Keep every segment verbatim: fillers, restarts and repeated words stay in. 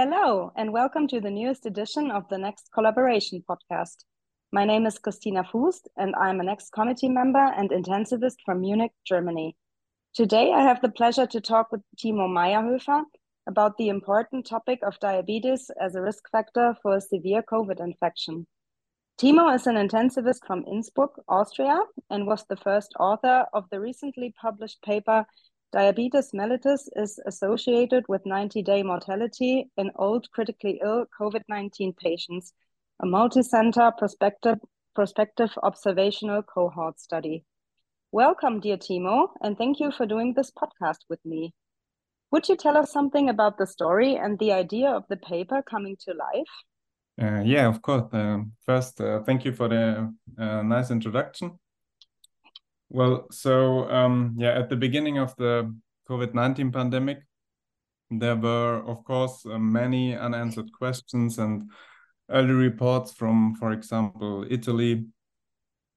Hello, and welcome to the newest edition of the Next Collaboration podcast. My name is Kristina Fuest, and I'm a Next committee member and intensivist from Munich, Germany. Today, I have the pleasure to talk with Timo Mayerhofer about the important topic of diabetes as a risk factor for a severe COVID infection. Timo is an intensivist from Innsbruck, Austria, and was the first author of the recently published paper Diabetes mellitus is associated with ninety-day mortality in old critically ill COVID nineteen patients, a multi-center prospective, prospective observational cohort study. Welcome, dear Timo, and thank you for doing this podcast with me. Would you tell us something about the story and the idea of the paper coming to life? Uh, yeah, of course. Um, first, uh, thank you for the uh, nice introduction. Well, so, um, yeah, at the beginning of the COVID nineteen pandemic, there were, of course, uh, many unanswered questions and early reports from, for example, Italy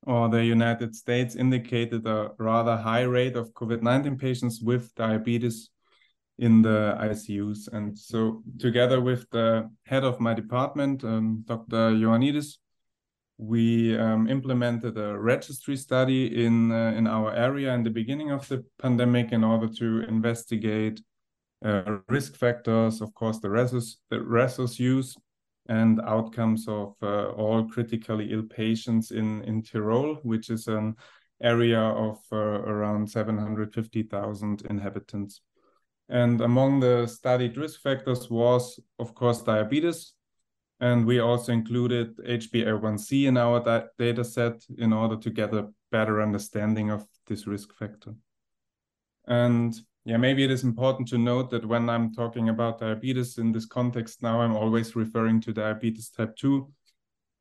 or the United States indicated a rather high rate of COVID nineteen patients with diabetes in the I C Us. And so together with the head of my department, um, Doctor Ioannidis, we um, implemented a registry study in uh, in our area in the beginning of the pandemic in order to investigate uh, risk factors, of course, the resource, the resource use and outcomes of uh, all critically ill patients in, in Tyrol, which is an area of uh, around seven hundred fifty thousand inhabitants. And among the studied risk factors was, of course, diabetes. And we also included H b A one c in our da- data set in order to get a better understanding of this risk factor. And yeah, maybe it is important to note that when I'm talking about diabetes in this context now, I'm always referring to diabetes type two,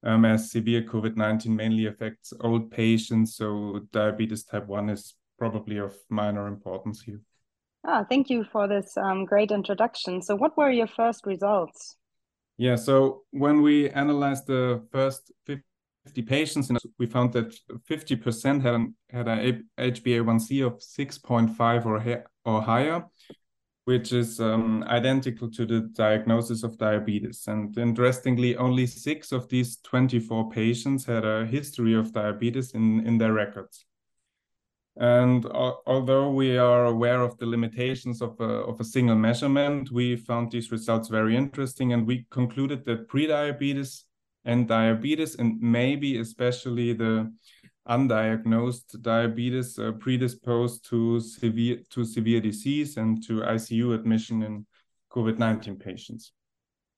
um, as severe COVID nineteen mainly affects old patients. So diabetes type one is probably of minor importance here. Ah, thank you for this um, great introduction. So what were your first results? Yeah, so when we analyzed the first fifty patients, we found that fifty percent had an had a H b A one c of six point five or ha- or higher, which is um, identical to the diagnosis of diabetes. And interestingly, only six of these twenty-four patients had a history of diabetes in, in their records. And uh, although we are aware of the limitations of a, of a single measurement, we found these results very interesting, and we concluded that prediabetes and diabetes, and maybe especially the undiagnosed diabetes, uh, predisposed to severe to severe disease and to I C U admission in COVID nineteen patients.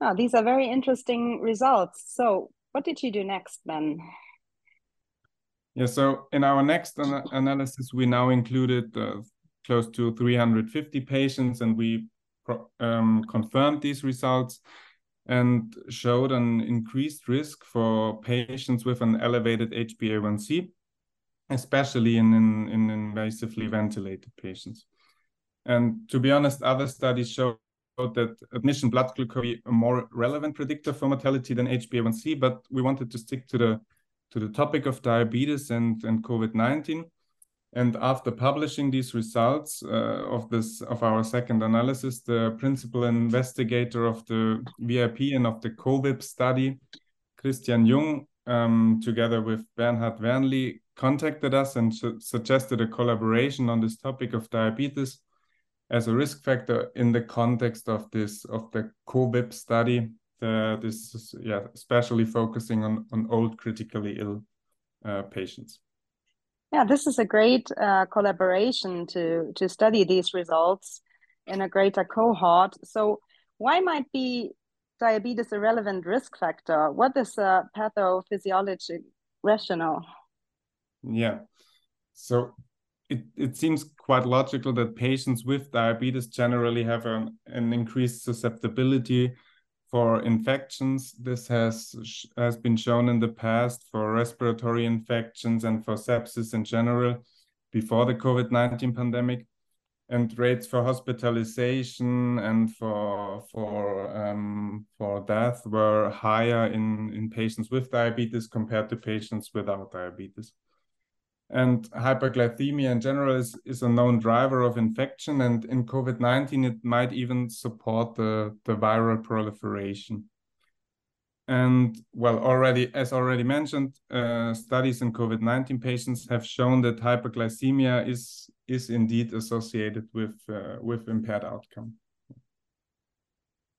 Oh, these are very interesting results. So what did you do next then? Yeah, so in our next an- analysis, we now included uh, close to three hundred fifty patients, and we pro- um, confirmed these results and showed an increased risk for patients with an elevated H b A one c, especially in, in, in invasively ventilated patients. And to be honest, other studies showed that admission blood glucose is a more relevant predictor for mortality than H b A one c, but we wanted to stick to the to the topic of diabetes and, and COVID nineteen. And after publishing these results uh, of this of our second analysis, the principal investigator of the V I P and of the COVIP study, Christian Jung, um, together with Bernhard Wernli, contacted us and su- suggested a collaboration on this topic of diabetes as a risk factor in the context of this of the COVIP study. Uh, this is yeah, especially focusing on, on old critically ill uh, patients. Yeah, this is a great uh, collaboration to, to study these results in a greater cohort. So why might be diabetes a relevant risk factor? What is a pathophysiologic rationale? Yeah, so It, it seems quite logical that patients with diabetes generally have an, an increased susceptibility for infections. This has has been shown in the past for respiratory infections and for sepsis in general before the COVID nineteen pandemic, and rates for hospitalization and for for um, for death were higher in, in patients with diabetes compared to patients without diabetes. And hyperglycemia in general is, is a known driver of infection. And in COVID nineteen, it might even support the, the viral proliferation. And well, already, as already mentioned, uh, studies in COVID nineteen patients have shown that hyperglycemia is, is indeed associated with, uh, with impaired outcome.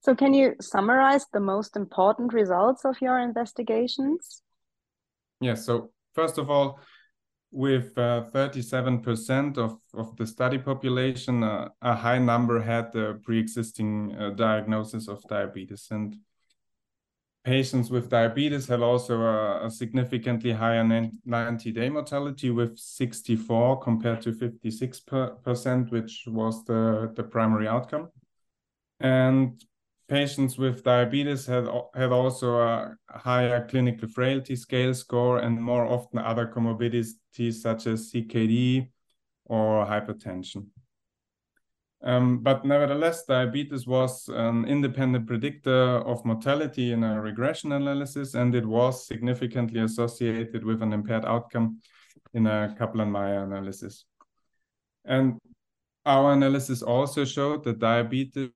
So can you summarize the most important results of your investigations? Yes, yeah, so first of all, with thirty-seven percent uh, of, of the study population, uh, a high number had a pre-existing uh, diagnosis of diabetes. And patients with diabetes had also a, a significantly higher ninety-day mortality with sixty-four compared to fifty-six percent, which was the, the primary outcome. And patients with diabetes had, had also a higher clinical frailty scale score and more often other comorbidities such as C K D or hypertension. Um, but nevertheless, diabetes was an independent predictor of mortality in a regression analysis, and it was significantly associated with an impaired outcome in a Kaplan-Meier analysis. And our analysis also showed that diabetes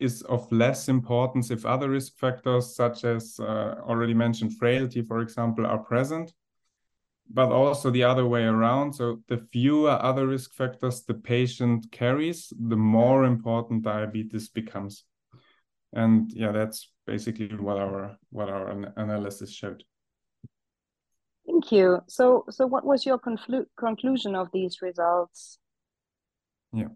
is of less importance if other risk factors, such as uh, already mentioned frailty, for example, are present, but also the other way around. So the fewer other risk factors the patient carries, the more important diabetes becomes. And yeah, that's basically what our, what our analysis showed. Thank you. So, so what was your conclu- conclusion of these results? Yeah,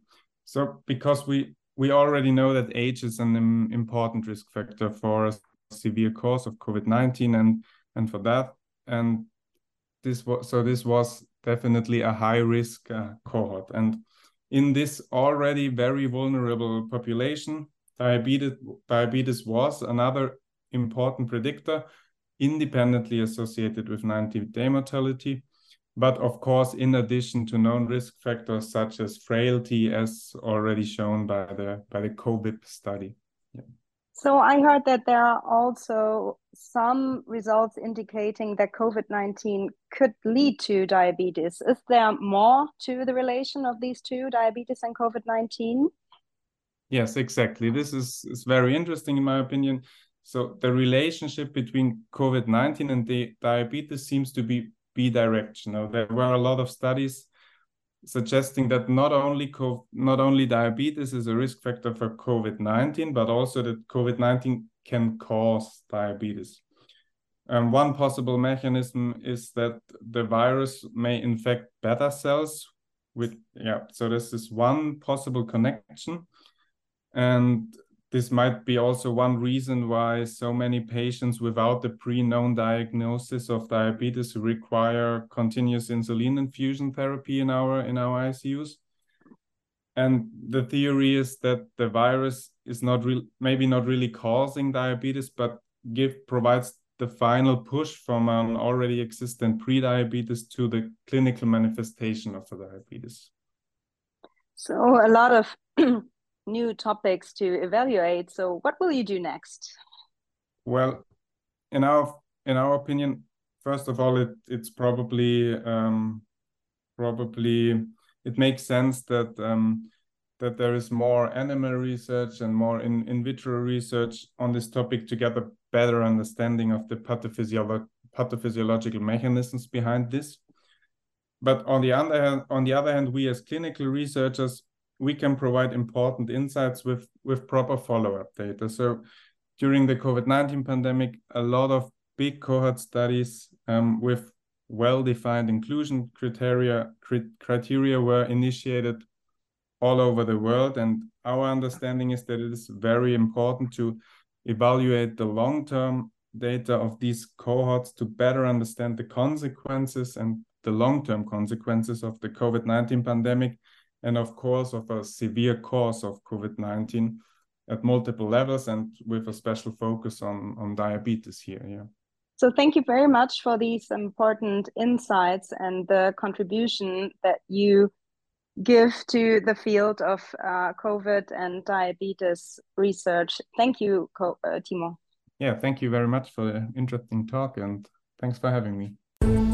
so because we we already know that age is an im- important risk factor for a severe course of COVID nineteen and and for that and this was so this was definitely a high risk uh, cohort, and in this already very vulnerable population, diabetes diabetes was another important predictor, independently associated with ninety-day mortality. But of course, in addition to known risk factors such as frailty, as already shown by the by the COVID study. Yeah. So I heard that there are also some results indicating that COVID nineteen could lead to diabetes. Is there more to the relation of these two, diabetes and COVID nineteen? Yes, exactly. This is, is very interesting in my opinion. So the relationship between COVID nineteen and the diabetes seems to be bidirectional. There were a lot of studies suggesting that not only COVID, not only diabetes is a risk factor for COVID nineteen, but also that COVID nineteen can cause diabetes. Um, one possible mechanism is that the virus may infect beta cells with, yeah, so this is one possible connection. And this might be also one reason why so many patients without the pre-known diagnosis of diabetes require continuous insulin infusion therapy in our, in our I C Us. And the theory is that the virus is not real, maybe not really causing diabetes, but give, provides the final push from an already existent pre-diabetes to the clinical manifestation of the diabetes. So a lot of new topics to evaluate. So what will you do next? Well, in our in our opinion, first of all, it it's probably um, probably it makes sense that um, that there is more animal research and more in, in vitro research on this topic to get a better understanding of the pathophysiolo- pathophysiological mechanisms behind this. But on the other hand, on the other hand, we as clinical researchers, we can provide important insights with, with proper follow-up data. So during the COVID nineteen pandemic, a lot of big cohort studies um, with well-defined inclusion criteria, crit- criteria were initiated all over the world. And our understanding is that it is very important to evaluate the long-term data of these cohorts to better understand the consequences and the long-term consequences of the COVID nineteen pandemic, and of course, of a severe course of COVID nineteen at multiple levels and with a special focus on, on diabetes here. Yeah. So thank you very much for these important insights and the contribution that you give to the field of uh, COVID and diabetes research. Thank you, Co- uh, Timo. Yeah, thank you very much for the interesting talk and thanks for having me.